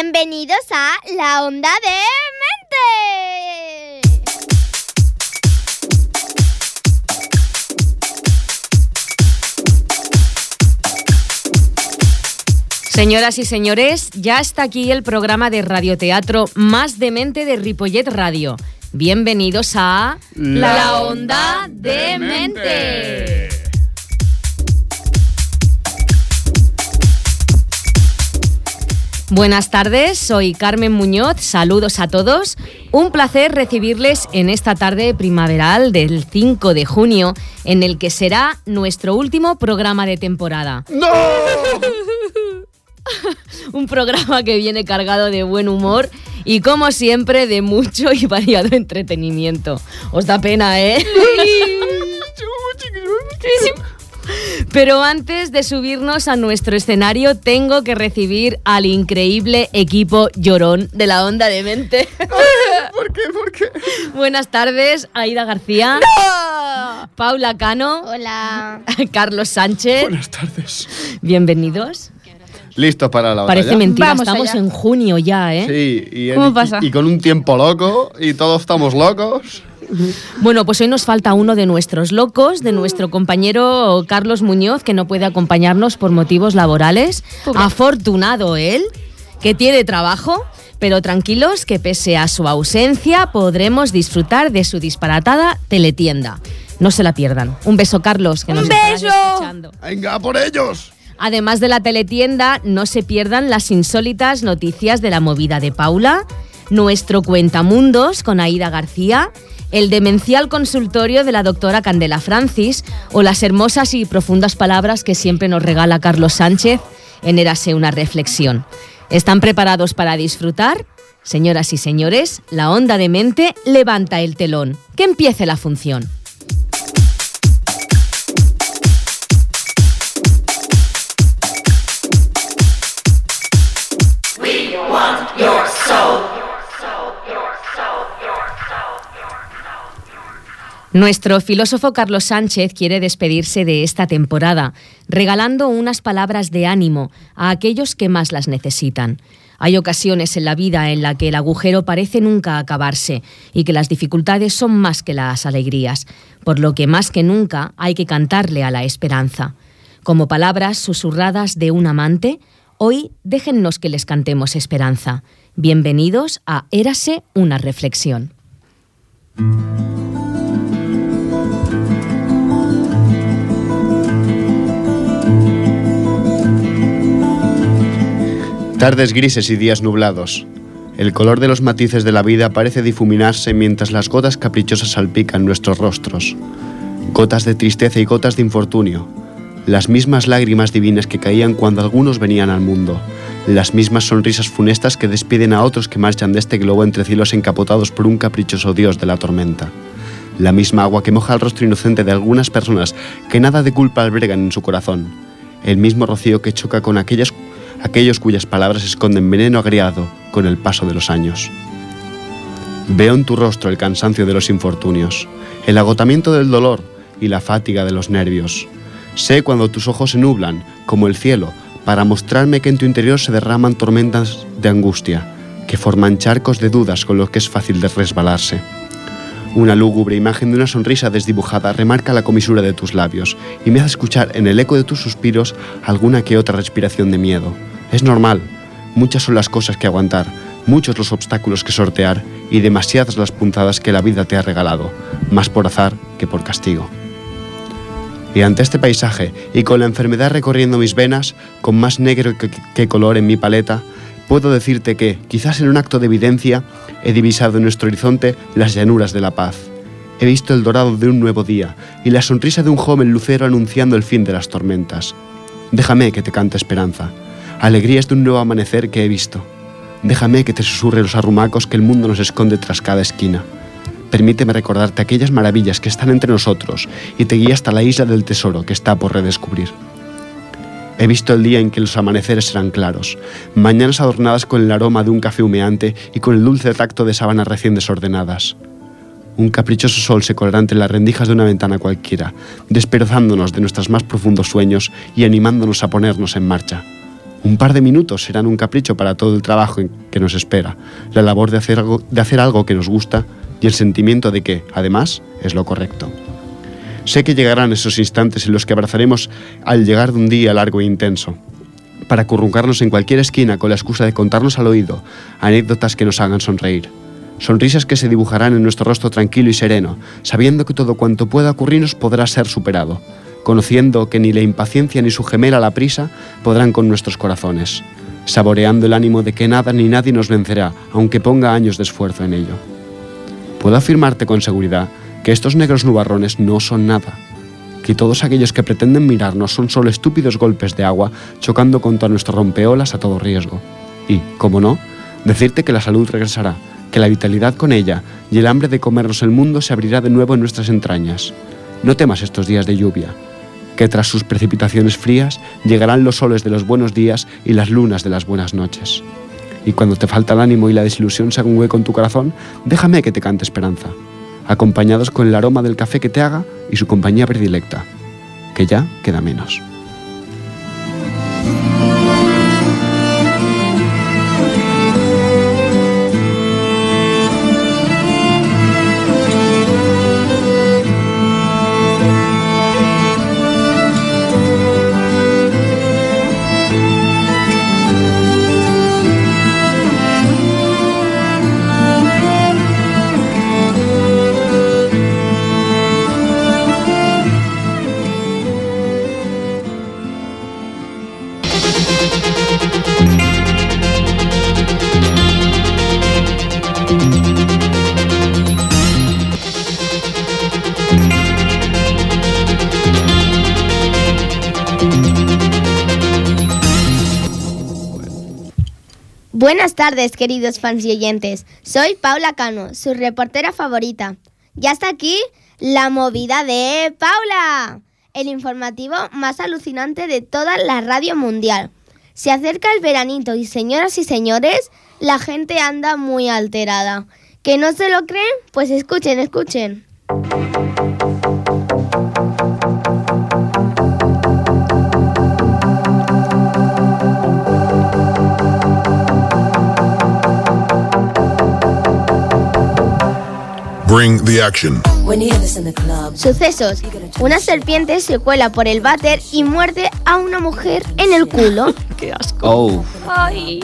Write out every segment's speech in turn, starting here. Bienvenidos a La Onda D-Mente. Señoras y señores, ya está aquí el programa de radioteatro más demente de Ripollet Radio. Bienvenidos a La Onda D-Mente. Buenas tardes, soy Carmen Muñoz, saludos a todos. Un placer recibirles en esta tarde primaveral del 5 de junio, en el que será nuestro último programa de temporada. ¡No! Un programa que viene cargado de buen humor y, como siempre, de mucho y variado entretenimiento. Os da pena, ¿eh? Pero antes de subirnos a nuestro escenario, tengo que recibir al increíble equipo llorón de La Onda de Mente. ¿Por qué? ¿Por qué? Buenas tardes, Aida García. ¡No! Paula Cano. Hola. Carlos Sánchez. Buenas tardes. Bienvenidos. Listos para la batalla. Parece mentira, Vamos allá. En junio ya, ¿eh? Sí. ¿Cómo pasa? Y con un tiempo loco, y todos estamos locos. Bueno, pues hoy nos falta uno de nuestros locos, de nuestro compañero Carlos Muñoz, que no puede acompañarnos por motivos laborales. Pobre. Afortunado él, que tiene trabajo, pero tranquilos, que pese a su ausencia podremos disfrutar de su disparatada teletienda. No se la pierdan. Un beso, Carlos, que nos estás escuchando. ¡Venga, por ellos! Además de la teletienda, no se pierdan las insólitas noticias de la movida de Paula, nuestro Cuentamundos con Aida García, el demencial consultorio de la doctora Candela Francis o las hermosas y profundas palabras que siempre nos regala Carlos Sánchez en Érase una reflexión. ¿Están preparados para disfrutar? Señoras y señores, La Onda de Mente levanta el telón. Que empiece la función. Nuestro filósofo Carlos Sánchez quiere despedirse de esta temporada, regalando unas palabras de ánimo a aquellos que más las necesitan. Hay ocasiones en la vida en la que el agujero parece nunca acabarse y que las dificultades son más que las alegrías, por lo que más que nunca hay que cantarle a la esperanza. Como palabras susurradas de un amante, hoy déjennos que les cantemos esperanza. Bienvenidos a Érase una reflexión. Tardes grises y días nublados. El color de los matices de la vida parece difuminarse mientras las gotas caprichosas salpican nuestros rostros. Gotas de tristeza y gotas de infortunio. Las mismas lágrimas divinas que caían cuando algunos venían al mundo. Las mismas sonrisas funestas que despiden a otros que marchan de este globo entre cielos encapotados por un caprichoso dios de la tormenta. La misma agua que moja el rostro inocente de algunas personas que nada de culpa albergan en su corazón. El mismo rocío que choca con aquellos cuyas palabras esconden veneno agriado con el paso de los años. Veo en tu rostro el cansancio de los infortunios, el agotamiento del dolor y la fatiga de los nervios. Sé cuando tus ojos se nublan, como el cielo, para mostrarme que en tu interior se derraman tormentas de angustia, que forman charcos de dudas con los que es fácil de resbalarse. Una lúgubre imagen de una sonrisa desdibujada remarca la comisura de tus labios y me hace escuchar en el eco de tus suspiros alguna que otra respiración de miedo. Es normal, muchas son las cosas que aguantar, muchos los obstáculos que sortear y demasiadas las puntadas que la vida te ha regalado, más por azar que por castigo. Y ante este paisaje, y con la enfermedad recorriendo mis venas, con más negro que color en mi paleta, puedo decirte que, quizás en un acto de evidencia, he divisado en nuestro horizonte las llanuras de la paz. He visto el dorado de un nuevo día y la sonrisa de un joven lucero anunciando el fin de las tormentas. Déjame que te cante esperanza, alegrías de un nuevo amanecer que he visto. Déjame que te susurre los arrumacos que el mundo nos esconde tras cada esquina. Permíteme recordarte aquellas maravillas que están entre nosotros y te guía hasta la isla del tesoro que está por redescubrir. He visto el día en que los amaneceres serán claros, mañanas adornadas con el aroma de un café humeante y con el dulce tacto de sábanas recién desordenadas. Un caprichoso sol se colará entre las rendijas de una ventana cualquiera, despertándonos de nuestros más profundos sueños y animándonos a ponernos en marcha. Un par de minutos serán un capricho para todo el trabajo que nos espera, la labor de hacer algo que nos gusta y el sentimiento de que, además, es lo correcto. Sé que llegarán esos instantes en los que abrazaremos al llegar de un día largo e intenso, para acurrucarnos en cualquier esquina con la excusa de contarnos al oído anécdotas que nos hagan sonreír. Sonrisas que se dibujarán en nuestro rostro tranquilo y sereno, sabiendo que todo cuanto pueda ocurrirnos podrá ser superado, conociendo que ni la impaciencia ni su gemela la prisa podrán con nuestros corazones, saboreando el ánimo de que nada ni nadie nos vencerá, aunque ponga años de esfuerzo en ello. Puedo afirmarte con seguridad que estos negros nubarrones no son nada, que todos aquellos que pretenden mirarnos son solo estúpidos golpes de agua chocando contra nuestro rompeolas a todo riesgo. Y, como no, decirte que la salud regresará, que la vitalidad con ella y el hambre de comernos el mundo se abrirá de nuevo en nuestras entrañas. No temas estos días de lluvia, que tras sus precipitaciones frías llegarán los soles de los buenos días y las lunas de las buenas noches. Y cuando te falta el ánimo y la desilusión se agungüe con tu corazón, déjame que te cante esperanza, acompañados con el aroma del café que te haga y su compañía predilecta, que ya queda menos. Buenas tardes, queridos fans y oyentes. Soy Paula Cano, su reportera favorita. Ya está aquí la movida de Paula, el informativo más alucinante de toda la radio mundial. Se acerca el veranito y, señoras y señores, la gente anda muy alterada. ¿Que no se lo creen? Pues escuchen, escuchen. Bring the action. Sucesos. Una serpiente se cuela por el váter y muerde a una mujer en el culo. ¡Qué asco! Oh. Ay.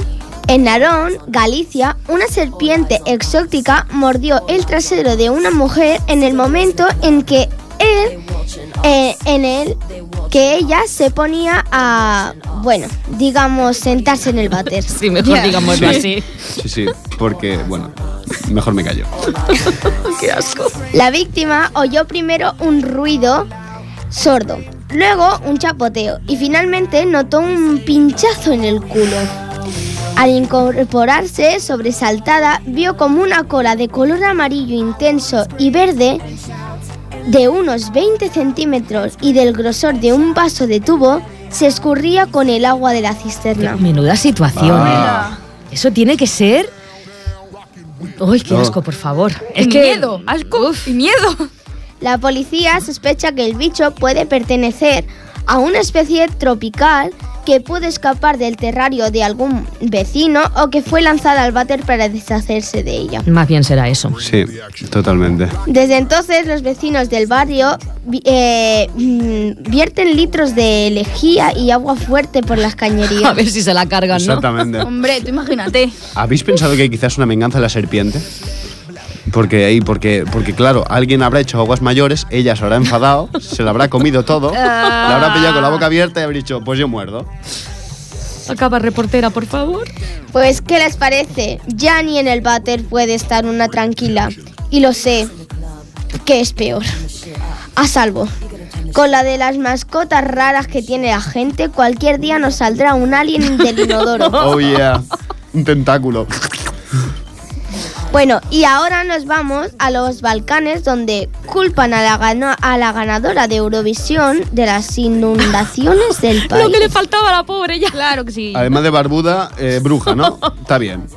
En Narón, Galicia, una serpiente exótica mordió el trasero de una mujer en el momento en el que ella se ponía a, bueno, digamos, sentarse en el váter. Sí, mejor digámoslo así. Sí, sí, porque, bueno, mejor me callo. ¡Qué asco! La víctima oyó primero un ruido sordo, luego un chapoteo y finalmente notó un pinchazo en el culo. Al incorporarse, sobresaltada, vio como una cola de color amarillo intenso y verde de unos 20 centímetros y del grosor de un vaso de tubo se escurría con el agua de la cisterna. Menuda situación, ¿eh? Eso tiene que ser... ¡Uy, qué asco, por favor! Es que... ¡Miedo! ¡Asco y miedo! La policía sospecha que el bicho puede pertenecer a una especie tropical que pudo escapar del terrario de algún vecino o que fue lanzada al váter para deshacerse de ella. Más bien será eso. Sí, totalmente. Desde entonces, los vecinos del barrio vierten litros de lejía y agua fuerte por las cañerías. A ver si se la cargan, exactamente, ¿no? Exactamente. Hombre, tú imagínate. ¿Habéis pensado que hay quizás una venganza de la serpiente? Porque claro, alguien habrá hecho aguas mayores, ella se habrá enfadado, se la habrá comido todo, la habrá pillado con la boca abierta y habrá dicho, pues yo muerdo. Acaba, reportera, por favor. Pues, ¿qué les parece? Ya ni en el váter puede estar una tranquila. Y lo sé, que es peor. A salvo. Con la de las mascotas raras que tiene la gente, cualquier día nos saldrá un alien del inodoro. Oh, yeah. Un tentáculo. Bueno, y ahora nos vamos a los Balcanes, donde culpan a la ganadora de Eurovisión de las inundaciones del país. Lo que le faltaba a la pobre, ya. Claro que sí. Además de barbuda, bruja, ¿no? Está bien.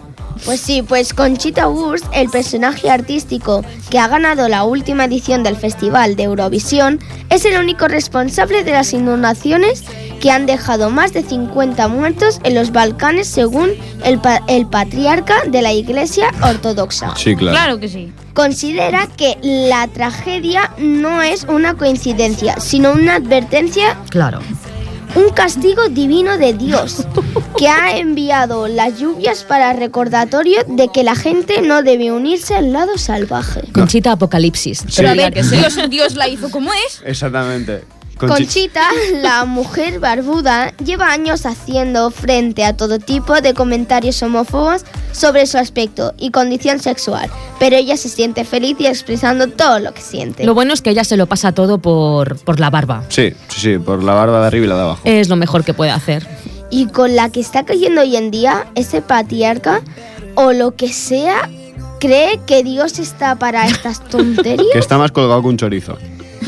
Pues sí, pues Conchita Wurst, el personaje artístico que ha ganado la última edición del Festival de Eurovisión, es el único responsable de las inundaciones que han dejado más de 50 muertos en los Balcanes, según el patriarca de la Iglesia Ortodoxa. Sí, claro que sí. Considera que la tragedia no es una coincidencia, sino una advertencia. Claro. Un castigo divino de Dios, que ha enviado las lluvias para recordatorio de que la gente no debe unirse al lado salvaje. Conchita, apocalipsis. Sí. Pero a ver, que Dios la hizo como es. Exactamente. Conchita, la mujer barbuda, lleva años haciendo frente a todo tipo de comentarios homófobos sobre su aspecto y condición sexual, pero ella se siente feliz y expresando todo lo que siente. Lo bueno es que ella se lo pasa todo por la barba. Sí, sí, sí, por la barba de arriba y la de abajo. Es lo mejor que puede hacer. Y con la que está cayendo hoy en día, ese patriarca o lo que sea, cree que Dios está para estas tonterías. Que está más colgado que un chorizo.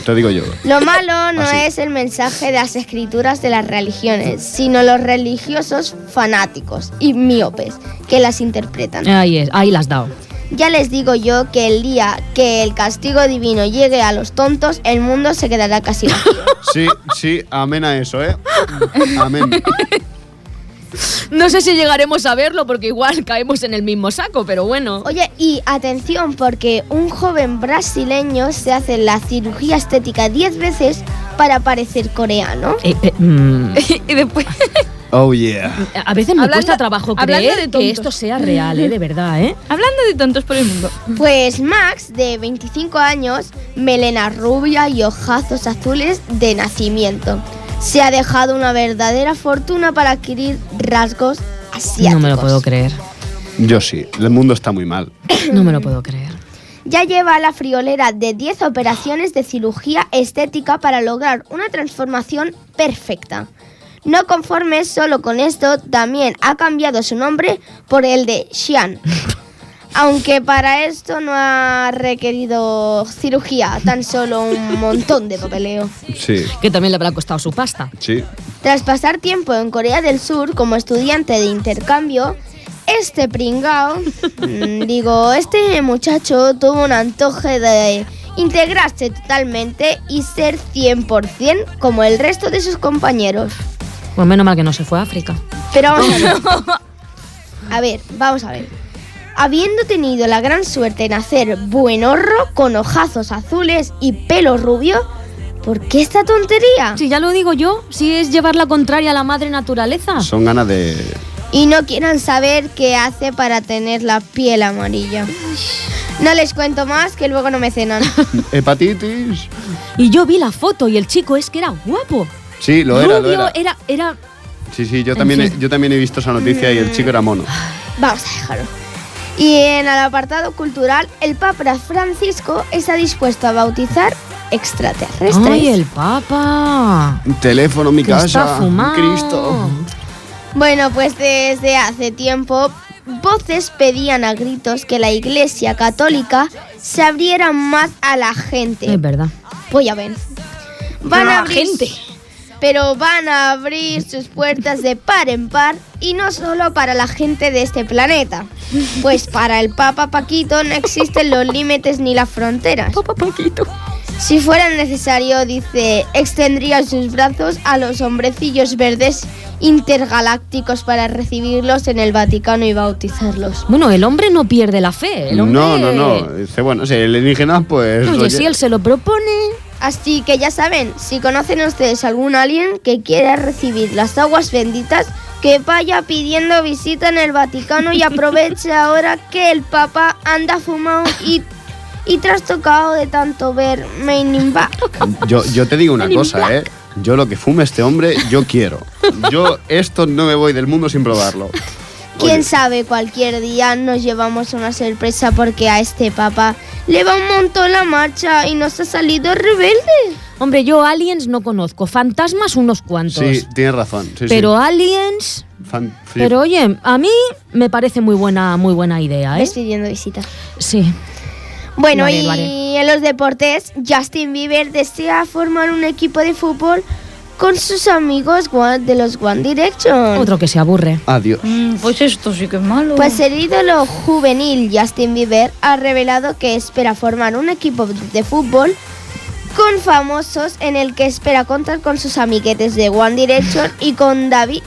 Te digo yo. Lo malo no es el mensaje de las escrituras de las religiones, sino los religiosos fanáticos y miopes que las interpretan. Ahí las has dado. Ya les digo yo que el día que el castigo divino llegue a los tontos, el mundo se quedará casi vacío. Sí, sí, amén a eso, ¿eh? Amén. No sé si llegaremos a verlo porque igual caemos en el mismo saco, pero bueno. Oye, y atención, porque un joven brasileño se hace la cirugía estética 10 veces para parecer coreano. Y después... Oh, yeah. A veces me cuesta trabajo creer que esto sea real, de verdad, ¿eh? Hablando de tontos por el mundo. Pues Max, de 25 años, melena rubia y ojazos azules de nacimiento, se ha dejado una verdadera fortuna para adquirir rasgos asiáticos. No me lo puedo creer. Yo sí, el mundo está muy mal. No me lo puedo creer. Ya lleva a la friolera de 10 operaciones de cirugía estética para lograr una transformación perfecta. No conforme solo con esto, también ha cambiado su nombre por el de Xian. Aunque para esto no ha requerido cirugía, tan solo un montón de papeleo. Sí. Que también le habrá costado su pasta. Sí. Tras pasar tiempo en Corea del Sur como estudiante de intercambio, este muchacho tuvo un antojo de integrarse totalmente y ser 100% como el resto de sus compañeros. Pues menos mal que no se fue a África. Pero vamos a ver. Habiendo tenido la gran suerte de nacer buenorro, con ojazos azules y pelo rubio, ¿por qué esta tontería? Si ya lo digo yo, si es llevar la contraria a la madre naturaleza. Son ganas de... Y no quieran saber qué hace para tener la piel amarilla. No les cuento más, que luego no me cenan. Hepatitis. Y yo vi la foto y el chico es que era guapo. Sí, lo era, rubio, era... Sí, sí, yo también he visto esa noticia y el chico era mono. Vamos a dejarlo. Y en el apartado cultural, el Papa Francisco está dispuesto a bautizar extraterrestres. ¡Ay, el Papa! Teléfono, mi casa, Cristo. Bueno, pues desde hace tiempo, voces pedían a gritos que la Iglesia Católica se abriera más a la gente. Es verdad. Voy a ver. Pero van a abrir sus puertas de par en par, y no solo para la gente de este planeta. Pues para el Papa Paquito no existen los límites ni las fronteras. Papa Paquito. Si fuera necesario, dice, extendría sus brazos a los hombrecillos verdes intergalácticos para recibirlos en el Vaticano y bautizarlos. Bueno, el hombre no pierde la fe. El hombre... No. Dice, bueno, si el alienígena, pues... Oye, si él se lo propone... Así que ya saben, si conocen ustedes algún alien que quiera recibir las aguas benditas, que vaya pidiendo visita en el Vaticano y aproveche ahora que el Papa anda fumado y trastocado de tanto ver Men in Black. Yo te digo una cosa, ¿eh? Yo lo que fume este hombre, yo quiero. Yo esto no me voy del mundo sin probarlo. ¿Quién sabe? Cualquier día nos llevamos una sorpresa, porque a este Papa le va un montón la marcha y nos ha salido rebelde. Hombre, yo aliens no conozco, fantasmas unos cuantos. Sí, tienes razón. Sí, pero sí. Aliens... Pero oye, a mí me parece muy buena idea, ¿eh? Ves pidiendo visita. Sí. Bueno, lo haré. En los deportes, Justin Bieber desea formar un equipo de fútbol con sus amigos de los One Direction. Otro que se aburre. Adiós. Pues esto sí que es malo. Pues el ídolo juvenil Justin Bieber ha revelado que espera formar un equipo de fútbol con famosos en el que espera contar con sus amiguetes de One Direction y con David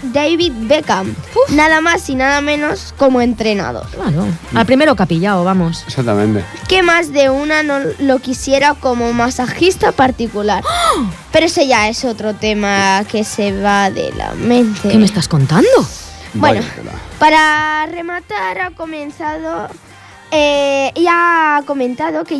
Beckham. Uf. Nada más y nada menos como entrenador. Claro, al primero capillao, vamos. Exactamente. Que más de una no lo quisiera como masajista particular. ¡Oh! Pero ese ya es otro tema que se va de la mente. ¿Qué me estás contando? Bueno, para rematar ha comentado que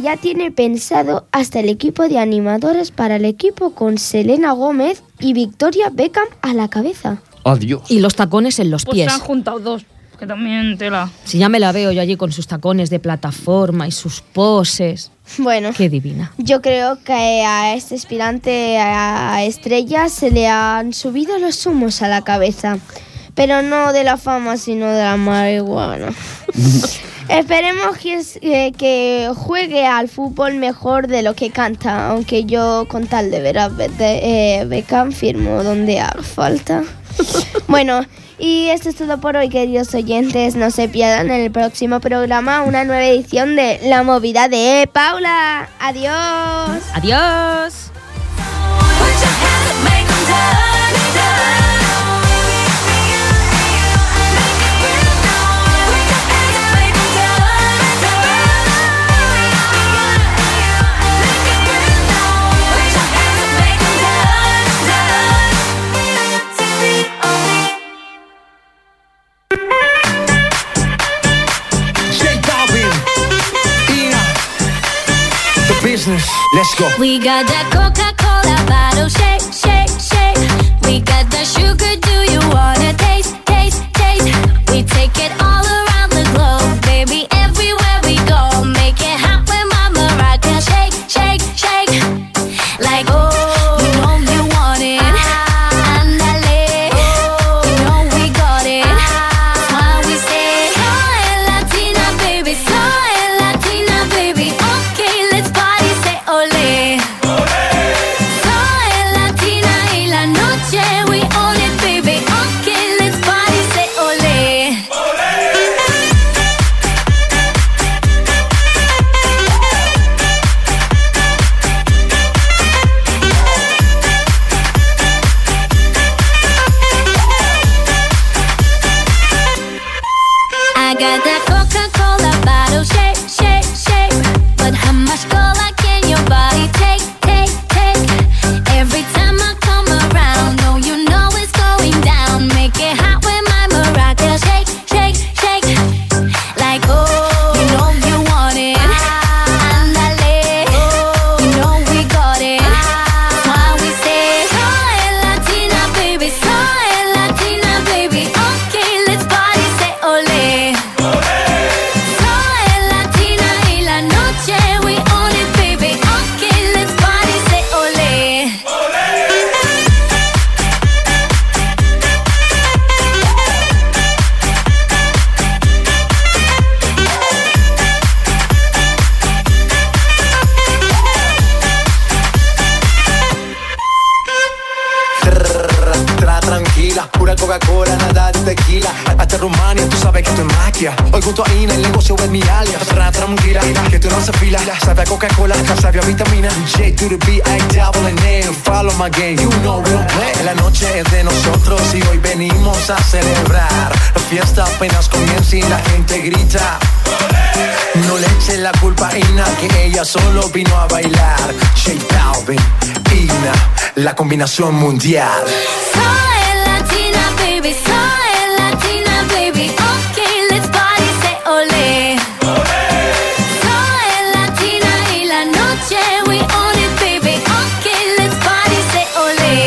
ya tiene pensado hasta el equipo de animadores para el equipo con Selena Gómez y Victoria Beckham a la cabeza. ¡Adiós! Y los tacones en los pies. Pues se han juntado dos, que también tela. Si ya me la veo yo allí con sus tacones de plataforma y sus poses. Bueno. ¡Qué divina! Yo creo que a este aspirante a estrella se le han subido los humos a la cabeza. Pero no de la fama, sino de la marihuana. Esperemos que juegue al fútbol mejor de lo que canta, aunque yo con tal de ver a Beckham firmo donde haga falta. Bueno, y esto es todo por hoy, queridos oyentes. No se pierdan en el próximo programa una nueva edición de La Movida de Paula. ¡Adiós! ¡Adiós! Let's go. We got that Coca-Cola bottle, shake, shake, shake. We got that sugar, do you wanna taste, taste, taste? We take it all around the globe, baby, everywhere we go. Make it hot when Mama Rocka, shake, shake, shake. Like, oh, you know you want it. Andale, oh, you know we got it. That's why we say, soy Latina, baby, soy Latina, baby. Okay, let's go. La noche es de nosotros y hoy venimos a celebrar. La fiesta apenas comienza y la gente grita. No le eche la culpa a Ina, que ella solo vino a bailar. J Balvin, Ina, la combinación mundial. Soy Latina, baby, soy Latina, baby. Okay, let's party, say olé. Soy Latina y la noche we own it, baby. Okay, let's party, say olé.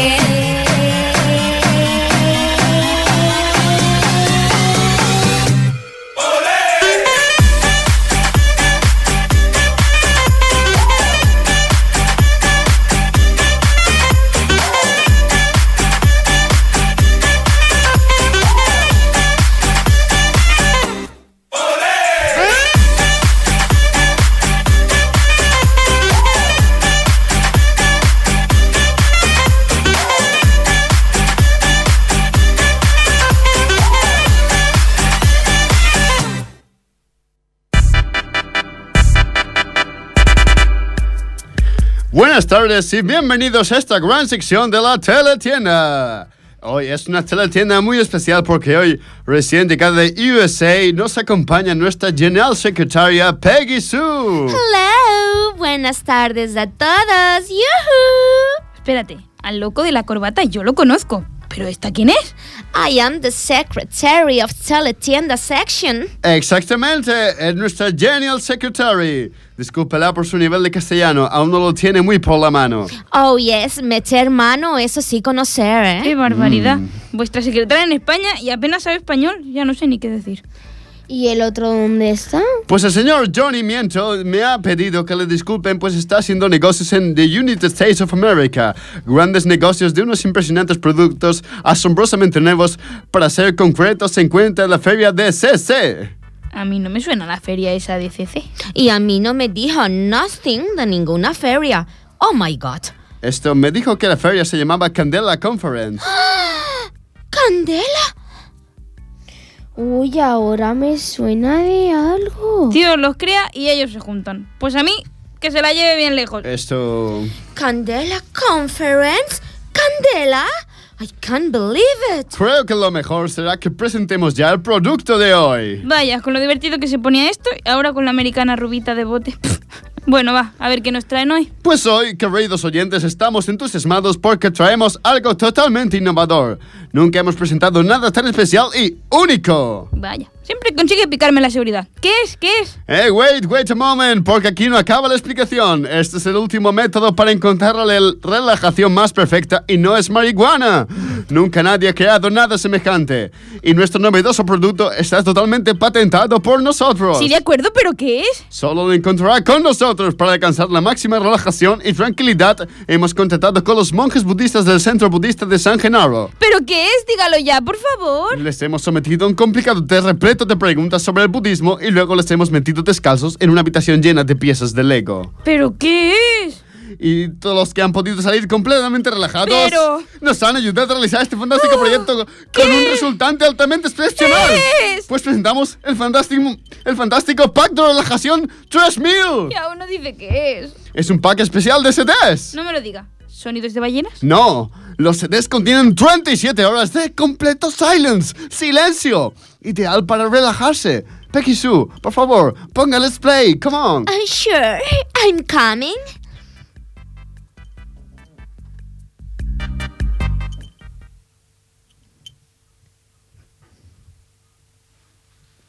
Buenas tardes y bienvenidos a esta gran sección de la teletienda. Hoy es una teletienda muy especial porque hoy, residente de USA, nos acompaña nuestra General Secretaria Peggy Sue. Hello, buenas tardes a todos. Yuhu. Espérate, al loco de la corbata yo lo conozco, pero ¿esta quién es? I am the Secretary of Teletienda Section. Exactamente, es nuestra General Secretary. Discúlpela por su nivel de castellano, aún no lo tiene muy por la mano. Oh, yes, meter mano, eso sí conocer, ¿eh? ¡Qué barbaridad! Vuestra secretaria en España y apenas sabe español, ya no sé ni qué decir. ¿Y el otro dónde está? Pues el señor Johnny Miento me ha pedido que le disculpen, pues está haciendo negocios en the United States of America. Grandes negocios de unos impresionantes productos asombrosamente nuevos. Para ser concretos, se encuentra en la feria de CC. A mí no me suena la feria esa de CC. Y a mí no me dijo nothing de ninguna feria. Oh my God. Esto me dijo que la feria se llamaba Candela Conference. ¡Ah! ¿Candela? Uy, ahora me suena de algo. Dios los crea y ellos se juntan. Pues a mí, que se la lleve bien lejos. Esto... Candela Conference. Candela. I can't believe it. Creo que lo mejor será que presentemos ya el producto de hoy. Vaya, con lo divertido que se ponía esto, ahora con la americana rubita de bote. Bueno, va, a ver qué nos traen hoy. Pues hoy, queridos oyentes, estamos entusiasmados porque traemos algo totalmente innovador. Nunca hemos presentado nada tan especial y único. Vaya, siempre consigue picarme la seguridad. ¿Qué es? ¿Qué es? Hey, wait a moment, porque aquí no acaba la explicación. Este es el último método para encontrar la relajación más perfecta y no es marihuana. Nunca nadie ha creado nada semejante. Y nuestro novedoso producto está totalmente patentado por nosotros. Sí, de acuerdo, ¿pero qué es? Solo lo encontrará con nosotros. Para alcanzar la máxima relajación y tranquilidad, hemos contactado con los monjes budistas del Centro Budista de San Genaro. ¿Pero qué es? Dígalo ya, por favor. Les hemos sometido a un complicado test repleto de preguntas sobre el budismo y luego les hemos metido descalzos en una habitación llena de piezas de Lego. ¿Pero qué es? Y todos los que han podido salir completamente relajados nos han ayudado a realizar este fantástico proyecto con un resultante altamente excepcional. Pues presentamos el fantástico pack de relajación Trash Meal. Y aún no dice qué es. Es un pack especial de CDs. No me lo diga. ¿Sonidos de ballenas? No, los CDs contienen 37 horas de completo silencio, ideal para relajarse. Peggy Sue, por favor, póngales play, come on. I'm sure, I'm coming.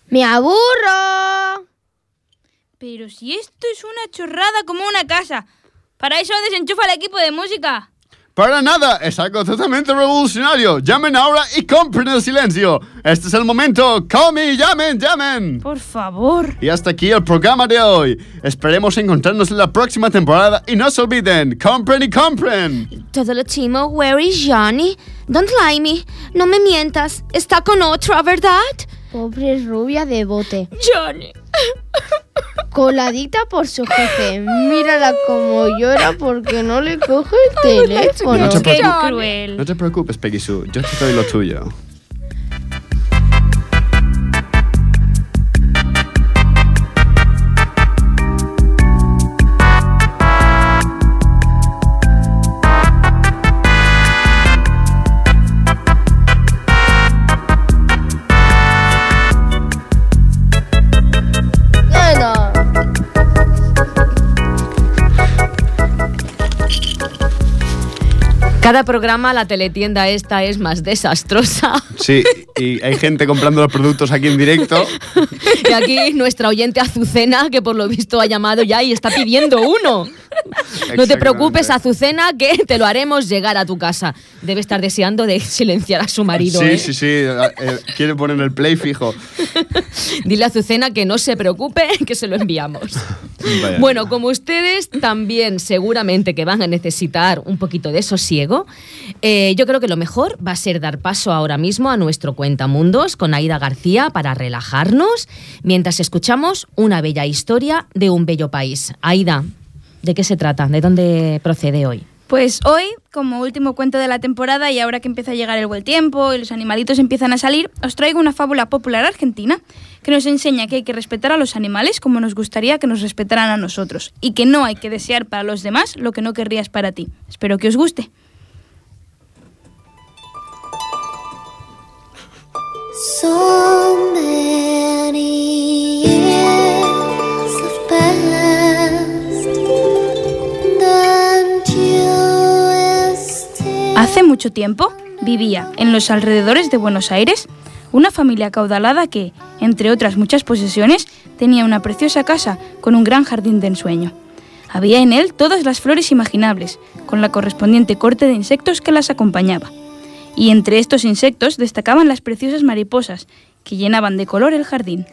¡Me aburro! Pero si esto es una chorrada como una casa, para eso desenchufa el equipo de música. Para nada, es algo totalmente revolucionario. Llamen ahora y compren el silencio. Este es el momento. Come y llamen. Por favor. Y hasta aquí el programa de hoy. Esperemos encontrarnos en la próxima temporada y no se olviden, compren y compren. Todo lo chimo, where is Johnny? Don't lie me. No me mientas. Está con otra, ¿verdad? Pobre rubia de bote. Johnny. Coladita por su jefe. Mírala como llora porque no le coge el teléfono. No te preocupes, Peggy Sue. Yo te doy lo tuyo. Cada programa la teletienda esta es más desastrosa. Sí, y hay gente comprando los productos aquí en directo. Y aquí nuestra oyente Azucena, que por lo visto ha llamado ya y está pidiendo uno. No te preocupes, Azucena, que te lo haremos llegar a tu casa. Debe estar deseando de silenciar a su marido. Sí, sí, sí, quiere poner el play fijo. Dile a Azucena que no se preocupe, que se lo enviamos. Vaya. Bueno, como ustedes también seguramente que van a necesitar un poquito de sosiego, yo creo que lo mejor va a ser dar paso ahora mismo a nuestro Cuentamundos con Aida García para relajarnos mientras escuchamos una bella historia de un bello país. Aida, ¿de qué se trata? ¿De dónde procede hoy? Pues hoy, como último cuento de la temporada y ahora que empieza a llegar el buen tiempo y los animalitos empiezan a salir, os traigo una fábula popular argentina que nos enseña que hay que respetar a los animales como nos gustaría que nos respetaran a nosotros y que no hay que desear para los demás lo que no querrías para ti. Espero que os guste. So many years have passed, hace mucho tiempo vivía en los alrededores de Buenos Aires una familia acaudalada que, entre otras muchas posesiones, tenía una preciosa casa con un gran jardín de ensueño. Había en él todas las flores imaginables, con la correspondiente corte de insectos que las acompañaba. Y entre estos insectos destacaban las preciosas mariposas, que llenaban de color el jardín.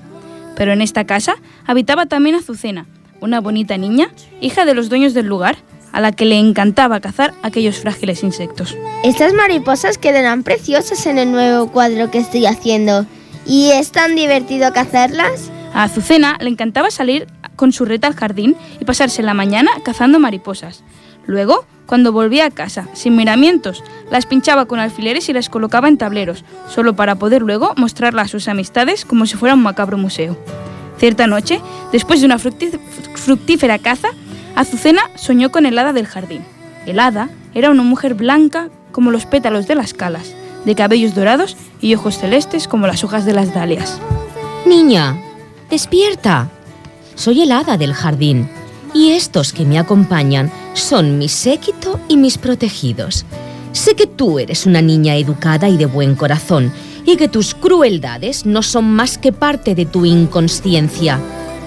Pero en esta casa habitaba también Azucena, una bonita niña, hija de los dueños del lugar, a la que le encantaba cazar aquellos frágiles insectos. Estas mariposas quedarán preciosas en el nuevo cuadro que estoy haciendo. ¿Y es tan divertido cazarlas? A Azucena le encantaba salir con su reta al jardín y pasarse la mañana cazando mariposas. Luego, cuando volvía a casa, sin miramientos, las pinchaba con alfileres y las colocaba en tableros, solo para poder luego mostrarla a sus amistades como si fuera un macabro museo. Cierta noche, después de una fructífera caza, Azucena soñó con el hada del jardín. El hada era una mujer blanca como los pétalos de las calas, de cabellos dorados y ojos celestes como las hojas de las dalias. «Niña, despierta. Soy el hada del jardín. Y estos que me acompañan son mi séquito y mis protegidos. Sé que tú eres una niña educada y de buen corazón, y que tus crueldades no son más que parte de tu inconsciencia.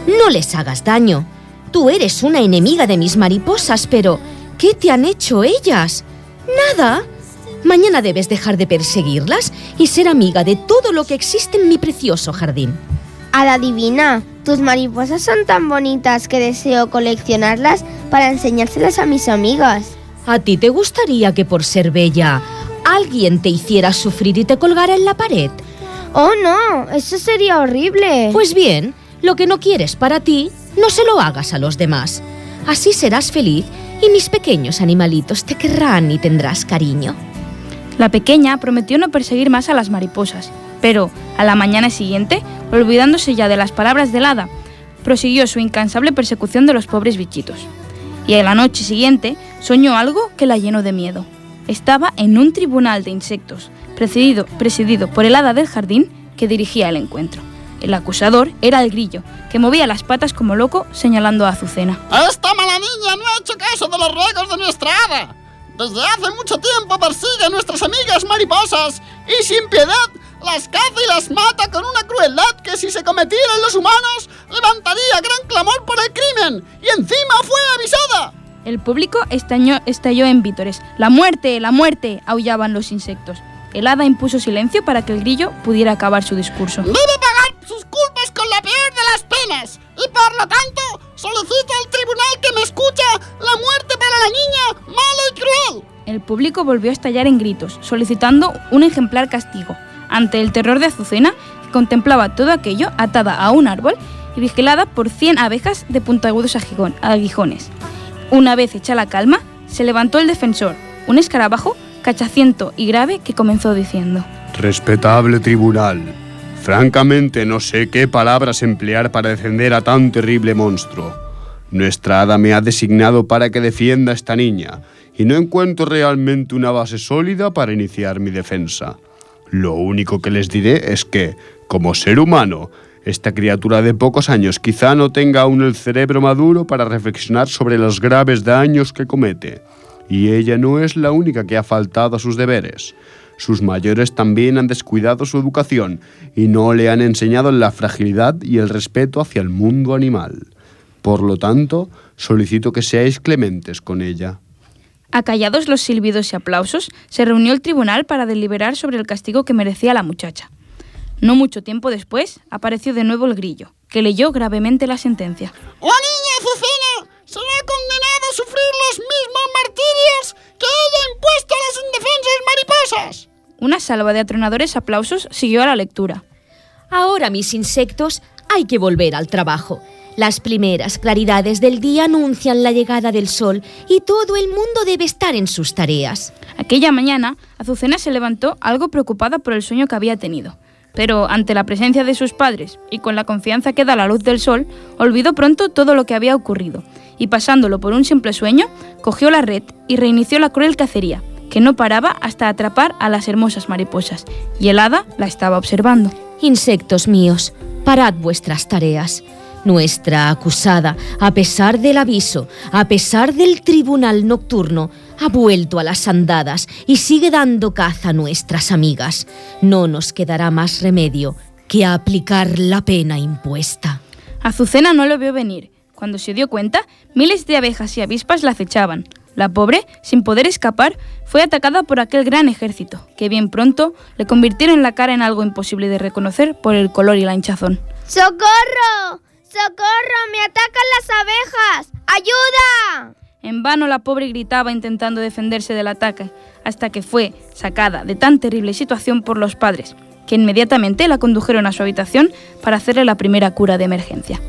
No les hagas daño. Tú eres una enemiga de mis mariposas, pero ¿qué te han hecho ellas? Nada. Mañana debes dejar de perseguirlas y ser amiga de todo lo que existe en mi precioso jardín». «Hada divina, tus mariposas son tan bonitas que deseo coleccionarlas para enseñárselas a mis amigas». «¿A ti te gustaría que por ser bella alguien te hiciera sufrir y te colgara en la pared?» «Oh no, eso sería horrible». «Pues bien, lo que no quieres para ti, no se lo hagas a los demás. Así serás feliz y mis pequeños animalitos te querrán y tendrás cariño». La pequeña prometió no perseguir más a las mariposas, pero a la mañana siguiente, olvidándose ya de las palabras del hada, prosiguió su incansable persecución de los pobres bichitos. Y a la noche siguiente soñó algo que la llenó de miedo. Estaba en un tribunal de insectos, presidido por el hada del jardín que dirigía el encuentro. El acusador era el grillo, que movía las patas como loco señalando a Azucena. «Esta mala niña no ha hecho caso de los ruegos de nuestra hada. Desde hace mucho tiempo persigue a nuestras amigas mariposas y sin piedad las caza y las mata con una crueldad que si se cometiera en los humanos levantaría gran clamor por el crimen, y encima fue avisada». El público estalló en vítores. «¡La muerte, la muerte!», aullaban los insectos. El hada impuso silencio para que el grillo pudiera acabar su discurso. «Debe pagar sus culpas con la peor de las penas, y por lo tanto solicito al tribunal que me escucha la muerte para la niña mala y cruel». El público volvió a estallar en gritos, solicitando un ejemplar castigo. Ante el terror de Azucena, que contemplaba todo aquello atada a un árbol y vigilada por 100 abejas de puntiagudos aguijones. Una vez hecha la calma, se levantó el defensor, un escarabajo cachaciento y grave que comenzó diciendo: «Respetable tribunal, francamente no sé qué palabras emplear para defender a tan terrible monstruo. Nuestra hada me ha designado para que defienda a esta niña y no encuentro realmente una base sólida para iniciar mi defensa. Lo único que les diré es que, como ser humano, esta criatura de pocos años quizá no tenga aún el cerebro maduro para reflexionar sobre los graves daños que comete. Y ella no es la única que ha faltado a sus deberes. Sus mayores también han descuidado su educación y no le han enseñado la fragilidad y el respeto hacia el mundo animal. Por lo tanto, solicito que seáis clementes con ella». Acallados los silbidos y aplausos, se reunió el tribunal para deliberar sobre el castigo que merecía la muchacha. No mucho tiempo después, apareció de nuevo el grillo, que leyó gravemente la sentencia. «La niña Azucena será condenada a sufrir los mismos martirios que ella ha impuesto a las indefensas mariposas». Una salva de atronadores aplausos siguió a la lectura. «Ahora, mis insectos, hay que volver al trabajo. Las primeras claridades del día anuncian la llegada del sol y todo el mundo debe estar en sus tareas. Aquella mañana, Azucena se levantó algo preocupada por el sueño que había tenido. Pero ante la presencia de sus padres y con la confianza que da la luz del sol, olvidó pronto todo lo que había ocurrido y, pasándolo por un simple sueño, cogió la red y reinició la cruel cacería, que no paraba hasta atrapar a las hermosas mariposas, y el hada la estaba observando. Insectos míos, parad vuestras tareas. Nuestra acusada, a pesar del aviso, a pesar del tribunal nocturno, ha vuelto a las andadas y sigue dando caza a nuestras amigas. No nos quedará más remedio que aplicar la pena impuesta. Azucena no lo vio venir. Cuando se dio cuenta, miles de abejas y avispas la acechaban. La pobre, sin poder escapar, fue atacada por aquel gran ejército, que bien pronto le convirtieron la cara en algo imposible de reconocer por el color y la hinchazón. ¡Socorro! ¡Socorro! ¡Me atacan las abejas! ¡Ayuda! En vano la pobre gritaba intentando defenderse del ataque, hasta que fue sacada de tan terrible situación por los padres, que inmediatamente la condujeron a su habitación para hacerle la primera cura de emergencia.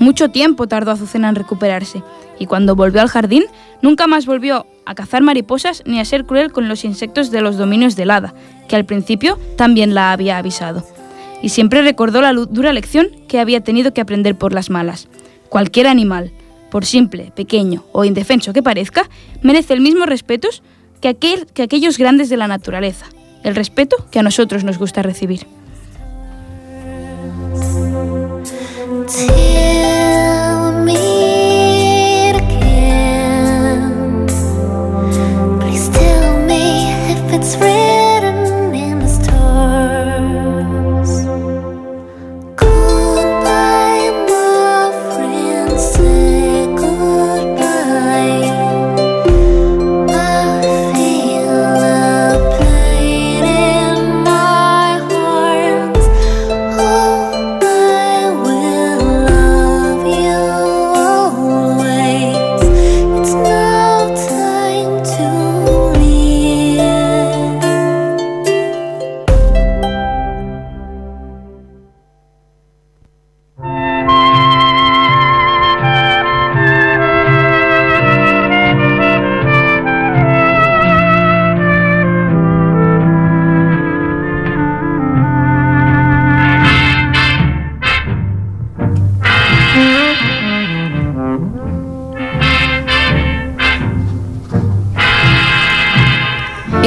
Mucho tiempo tardó Azucena en recuperarse, y cuando volvió al jardín, nunca más volvió a cazar mariposas ni a ser cruel con los insectos de los dominios del hada, que al principio también la había avisado. Y siempre recordó la dura lección que había tenido que aprender por las malas. Cualquier animal, por simple, pequeño o indefenso que parezca, merece el mismo respeto que aquellos grandes de la naturaleza, el respeto que a nosotros nos gusta recibir.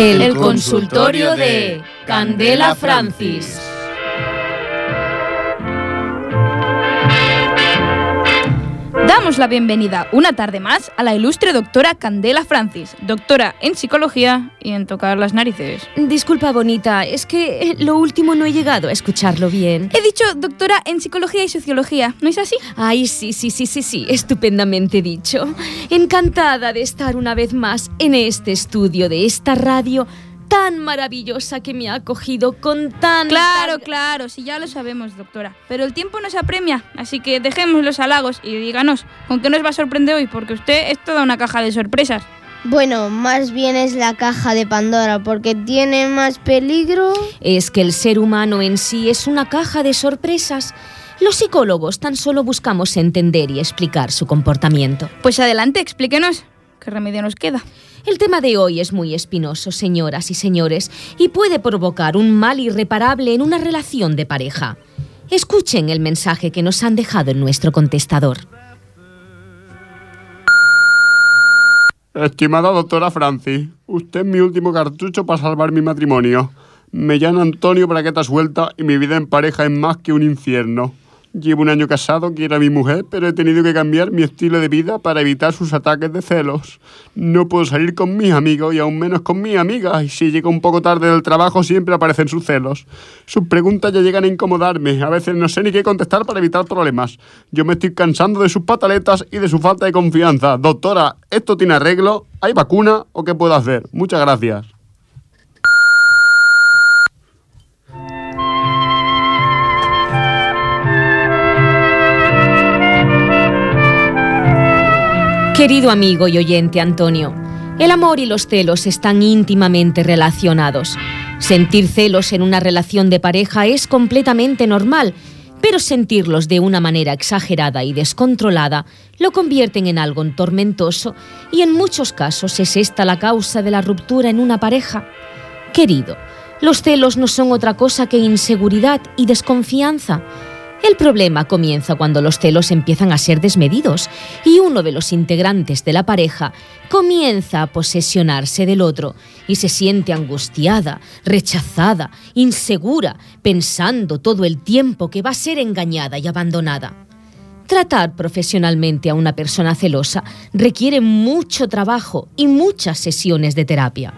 El consultorio de Candela Francis. Damos la bienvenida una tarde más a la ilustre doctora Candela Francis, doctora en psicología y en tocar las narices. Disculpa, bonita, es que lo último no he llegado a escucharlo bien. He dicho doctora en psicología y sociología, ¿no es así? Ay, sí, estupendamente dicho. Encantada de estar una vez más en este estudio de esta radio tan maravillosa que me ha acogido con tan... Claro, sí, ya lo sabemos, doctora. Pero el tiempo nos apremia, así que dejemos los halagos y díganos, ¿con qué nos va a sorprender hoy? Porque usted es toda una caja de sorpresas. Bueno, más bien es la caja de Pandora, porque tiene más peligro... Es que el ser humano en sí es una caja de sorpresas. Los psicólogos tan solo buscamos entender y explicar su comportamiento. Pues adelante, explíquenos. ¿Qué remedio nos queda? El tema de hoy es muy espinoso, señoras y señores, y puede provocar un mal irreparable en una relación de pareja. Escuchen el mensaje que nos han dejado en nuestro contestador. Estimada doctora Francis, usted es mi último cartucho para salvar mi matrimonio. Me llamo Antonio Braqueta Suelta y mi vida en pareja es más que un infierno. Llevo un año casado, que era mi mujer, pero he tenido que cambiar mi estilo de vida para evitar sus ataques de celos. No puedo salir con mis amigos y aún menos con mis amigas, y si llego un poco tarde del trabajo siempre aparecen sus celos. Sus preguntas ya llegan a incomodarme, a veces no sé ni qué contestar para evitar problemas. Yo me estoy cansando de sus pataletas y de su falta de confianza. Doctora, ¿esto tiene arreglo? ¿Hay vacuna? ¿O qué puedo hacer? Muchas gracias. Querido amigo y oyente Antonio, el amor y los celos están íntimamente relacionados. Sentir celos en una relación de pareja es completamente normal, pero sentirlos de una manera exagerada y descontrolada lo convierten en algo tormentoso, y en muchos casos es esta la causa de la ruptura en una pareja. Querido, los celos no son otra cosa que inseguridad y desconfianza. El problema comienza cuando los celos empiezan a ser desmedidos y uno de los integrantes de la pareja comienza a posesionarse del otro y se siente angustiada, rechazada, insegura, pensando todo el tiempo que va a ser engañada y abandonada. Tratar profesionalmente a una persona celosa requiere mucho trabajo y muchas sesiones de terapia.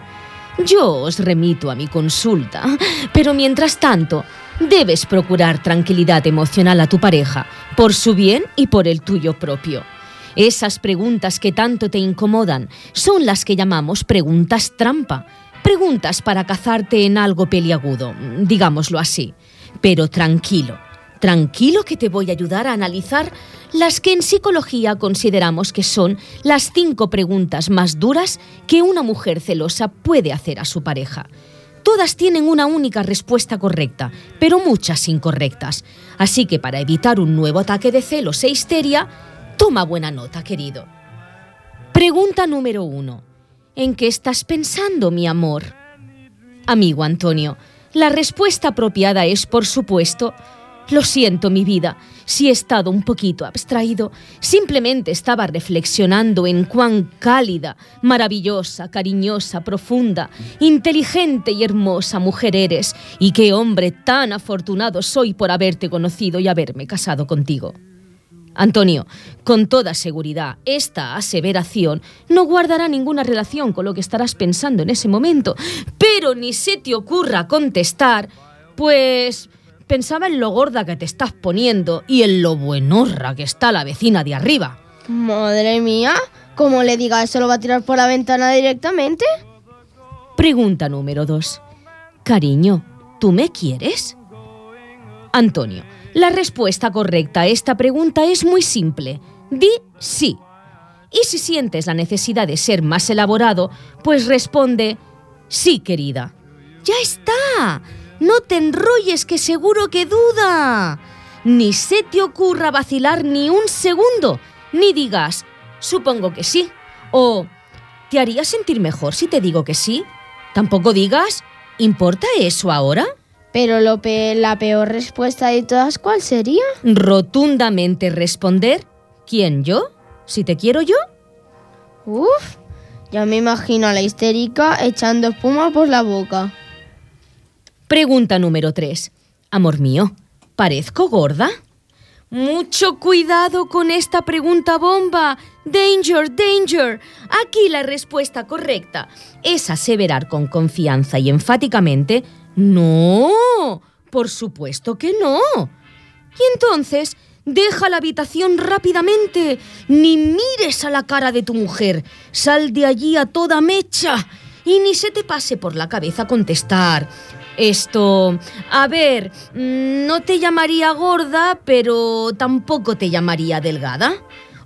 Yo os remito a mi consulta, pero mientras tanto, debes procurar tranquilidad emocional a tu pareja, por su bien y por el tuyo propio. Esas preguntas que tanto te incomodan son las que llamamos preguntas trampa, preguntas para cazarte en algo peliagudo, digámoslo así. Pero tranquilo, tranquilo que te voy a ayudar a analizar las que en psicología consideramos que son las 5 preguntas más duras que una mujer celosa puede hacer a su pareja. Todas tienen una única respuesta correcta, pero muchas incorrectas. Así que para evitar un nuevo ataque de celos e histeria, toma buena nota, querido. Pregunta número 1. ¿En qué estás pensando, mi amor? Amigo Antonio, la respuesta apropiada es, por supuesto, lo siento, mi vida, si he estado un poquito abstraído. Simplemente estaba reflexionando en cuán cálida, maravillosa, cariñosa, profunda, inteligente y hermosa mujer eres, y qué hombre tan afortunado soy por haberte conocido y haberme casado contigo. Antonio, con toda seguridad, esta aseveración no guardará ninguna relación con lo que estarás pensando en ese momento, pero ni se te ocurra contestar, pues pensaba en lo gorda que te estás poniendo y en lo buenorra que está la vecina de arriba. Madre mía, ¿cómo le diga eso? ¿Lo va a tirar por la ventana directamente? Pregunta número 2. Cariño, ¿tú me quieres? Antonio, la respuesta correcta a esta pregunta es muy simple. Di sí. Y si sientes la necesidad de ser más elaborado, pues responde sí, querida. ¡Ya está! No te enrolles, que seguro que duda. Ni se te ocurra vacilar ni un segundo, ni digas, supongo que sí, o ¿te haría sentir mejor si te digo que sí? Tampoco digas, ¿importa eso ahora? Pero la peor respuesta de todas, ¿cuál sería? Rotundamente responder, ¿quién, yo? ¿Si te quiero yo? Uf, ya me imagino a la histérica echando espuma por la boca. Pregunta número 3. Amor mío, ¿parezco gorda? Mucho cuidado con esta pregunta bomba. Danger, danger. Aquí la respuesta correcta es aseverar con confianza y enfáticamente, no, por supuesto que no. Y entonces, deja la habitación rápidamente. Ni mires a la cara de tu mujer. Sal de allí a toda mecha. Y ni se te pase por la cabeza contestar esto, a ver, no te llamaría gorda, pero tampoco te llamaría delgada.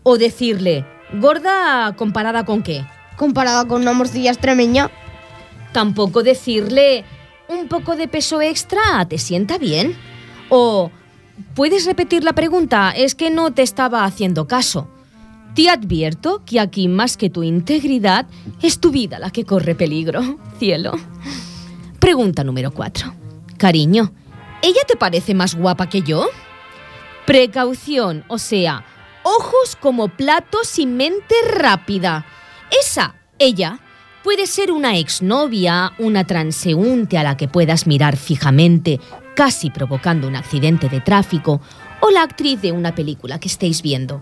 O decirle, ¿gorda comparada con qué? Comparada con una morcilla extremeña. Tampoco decirle, ¿un poco de peso extra te sienta bien? O, ¿puedes repetir la pregunta? Es que no te estaba haciendo caso. Te advierto que aquí, más que tu integridad, es tu vida la que corre peligro, cielo. Pregunta número 4. Cariño, ¿ella te parece más guapa que yo? Precaución, o sea, ojos como platos y mente rápida. Esa, ella, puede ser una exnovia, una transeúnte a la que puedas mirar fijamente, casi provocando un accidente de tráfico, o la actriz de una película que estéis viendo.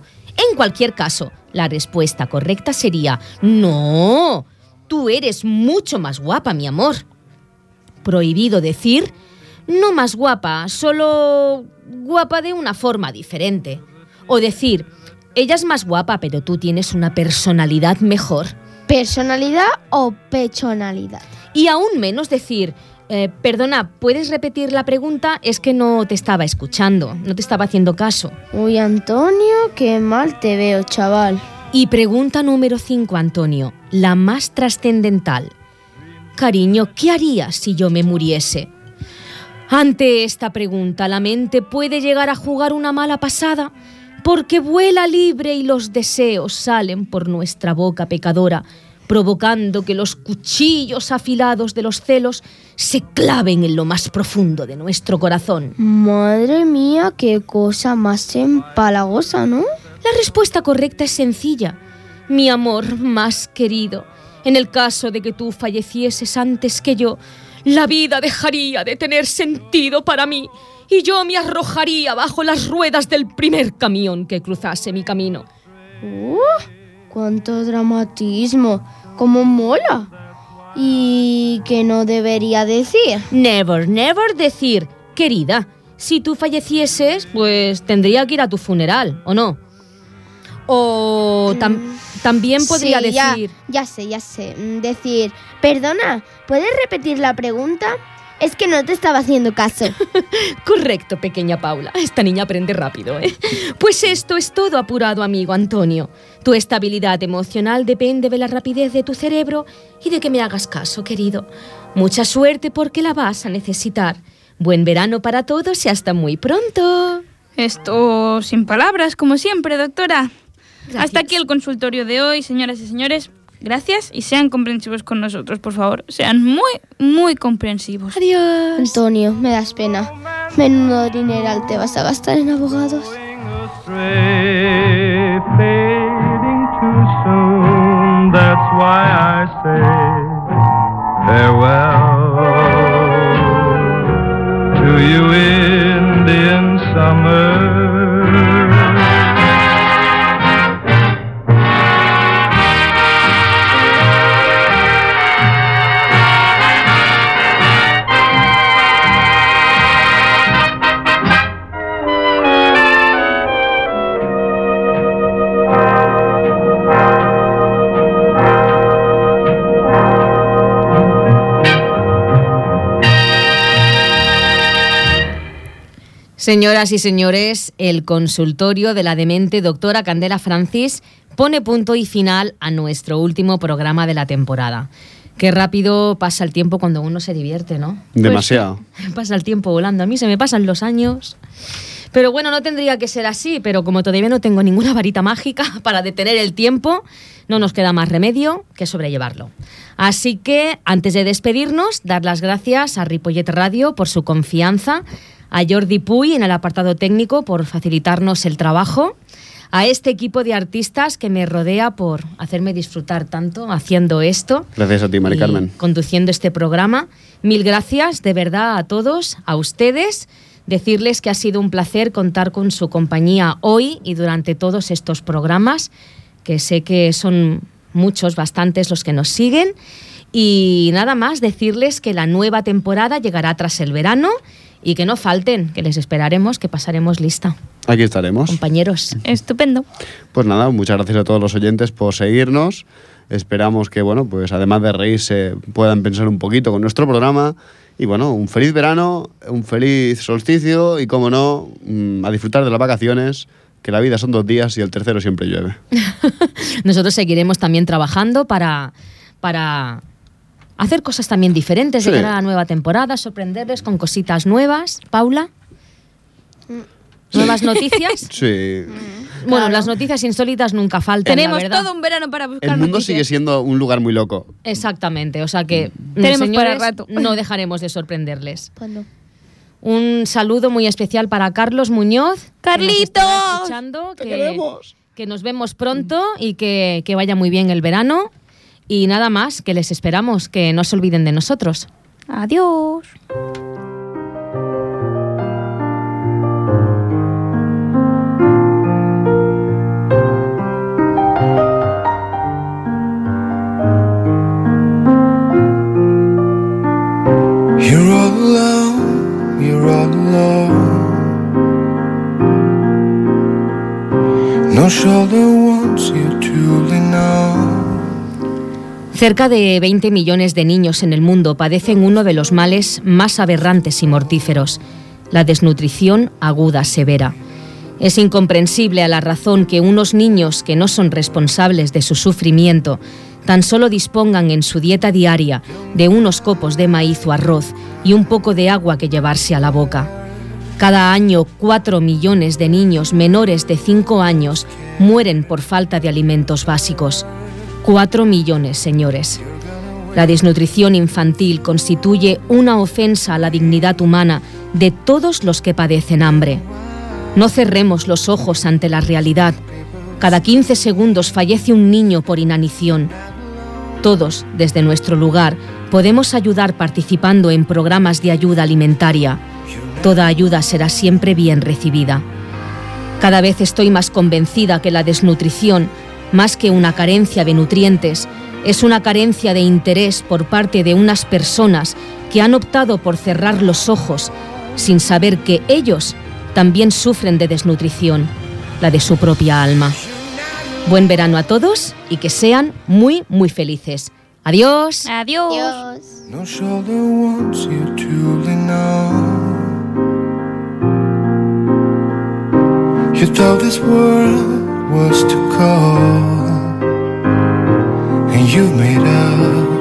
En cualquier caso, la respuesta correcta sería, no, tú eres mucho más guapa, mi amor. Prohibido decir, no más guapa, solo guapa de una forma diferente. O decir, ella es más guapa, pero tú tienes una personalidad mejor. ¿Personalidad o pechonalidad? Y aún menos decir, perdona, ¿puedes repetir la pregunta? Es que no te estaba escuchando, no te estaba haciendo caso. Uy, Antonio, qué mal te veo, chaval. Y pregunta número 5, Antonio, la más trascendental. Cariño, ¿qué harías si yo me muriese? Ante esta pregunta, la mente puede llegar a jugar una mala pasada porque vuela libre y los deseos salen por nuestra boca pecadora, provocando que los cuchillos afilados de los celos se claven en lo más profundo de nuestro corazón. Madre mía, qué cosa más empalagosa, ¿no? La respuesta correcta es sencilla. Mi amor más querido, en el caso de que tú fallecieses antes que yo, la vida dejaría de tener sentido para mí y yo me arrojaría bajo las ruedas del primer camión que cruzase mi camino. ¡Cuánto dramatismo! ¡Cómo mola! ¿Y qué no debería decir? Never decir, querida, si tú fallecieses, pues tendría que ir a tu funeral, ¿o no? O también podría decir... Ya sé. Decir, perdona, ¿puedes repetir la pregunta? Es que no te estaba haciendo caso. Correcto, pequeña Paula. Esta niña aprende rápido, ¿eh? Pues esto es todo, apurado amigo Antonio. Tu estabilidad emocional depende de la rapidez de tu cerebro y de que me hagas caso, querido. Mucha suerte porque la vas a necesitar. Buen verano para todos y hasta muy pronto. Esto sin palabras, como siempre, doctora. Gracias. Hasta aquí el consultorio de hoy, señoras y señores. Gracias y sean comprensivos con nosotros, por favor. Sean muy, muy comprensivos. Adiós. Antonio, me das pena. Menudo dineral te vas a gastar en abogados. Señoras y señores, el consultorio de la demente doctora Candela Francis pone punto y final a nuestro último programa de la temporada. Qué rápido pasa el tiempo cuando uno se divierte, ¿no? Demasiado. Pues, pasa el tiempo volando. A mí se me pasan los años. Pero bueno, no tendría que ser así, pero como todavía no tengo ninguna varita mágica para detener el tiempo, no nos queda más remedio que sobrellevarlo. Así que, antes de despedirnos, dar las gracias a Ripollet Radio por su confianza, a Jordi Puy en el apartado técnico por facilitarnos el trabajo, a este equipo de artistas que me rodea por hacerme disfrutar tanto haciendo esto. Gracias a ti, Mari Carmen. Conduciendo este programa. Mil gracias de verdad a todos, a ustedes. Decirles que ha sido un placer contar con su compañía hoy y durante todos estos programas, que sé que son muchos, bastantes los que nos siguen. Y nada más decirles que la nueva temporada llegará tras el verano. Y que no falten, que les esperaremos, que pasaremos lista. Aquí estaremos. Compañeros. Estupendo. Pues nada, muchas gracias a todos los oyentes por seguirnos. Esperamos que, bueno, pues además de reírse, puedan pensar un poquito con nuestro programa. Y bueno, un feliz verano, un feliz solsticio y, como no, a disfrutar de las vacaciones, que la vida son 2 días y el tercero siempre llueve. Nosotros seguiremos también trabajando para hacer cosas también diferentes de cara a la nueva temporada, sorprenderles con cositas nuevas. Paula, ¿nuevas noticias? Sí. Bueno, las noticias insólitas nunca faltan. Tenemos todo un verano para buscar noticias. El mundo sigue siendo un lugar muy loco. Exactamente, o sea que tenemos señores, para rato. No dejaremos de sorprenderles. Bueno. Un saludo muy especial para Carlos Muñoz. ¡Carlitos! ¡Te queremos! Que nos vemos pronto y que vaya muy bien el verano. Y nada más, que les esperamos, que no se olviden de nosotros. Adiós. You're all alone, you're all alone. No shoulder wants you to lean on. Cerca de 20 millones de niños en el mundo padecen uno de los males más aberrantes y mortíferos, la desnutrición aguda severa. Es incomprensible a la razón que unos niños que no son responsables de su sufrimiento tan solo dispongan en su dieta diaria de unos copos de maíz o arroz y un poco de agua que llevarse a la boca. Cada año, 4 millones de niños menores de 5 años mueren por falta de alimentos básicos. 4 millones, señores. La desnutrición infantil constituye una ofensa a la dignidad humana de todos los que padecen hambre. No cerremos los ojos ante la realidad. Cada 15 segundos fallece un niño por inanición. Todos, desde nuestro lugar, podemos ayudar participando en programas de ayuda alimentaria. Toda ayuda será siempre bien recibida. Cada vez estoy más convencida que la desnutrición, más que una carencia de nutrientes, es una carencia de interés por parte de unas personas que han optado por cerrar los ojos sin saber que ellos también sufren de desnutrición, la de su propia alma. Buen verano a todos y que sean muy, muy felices. Adiós. Adiós. Adiós. And you made up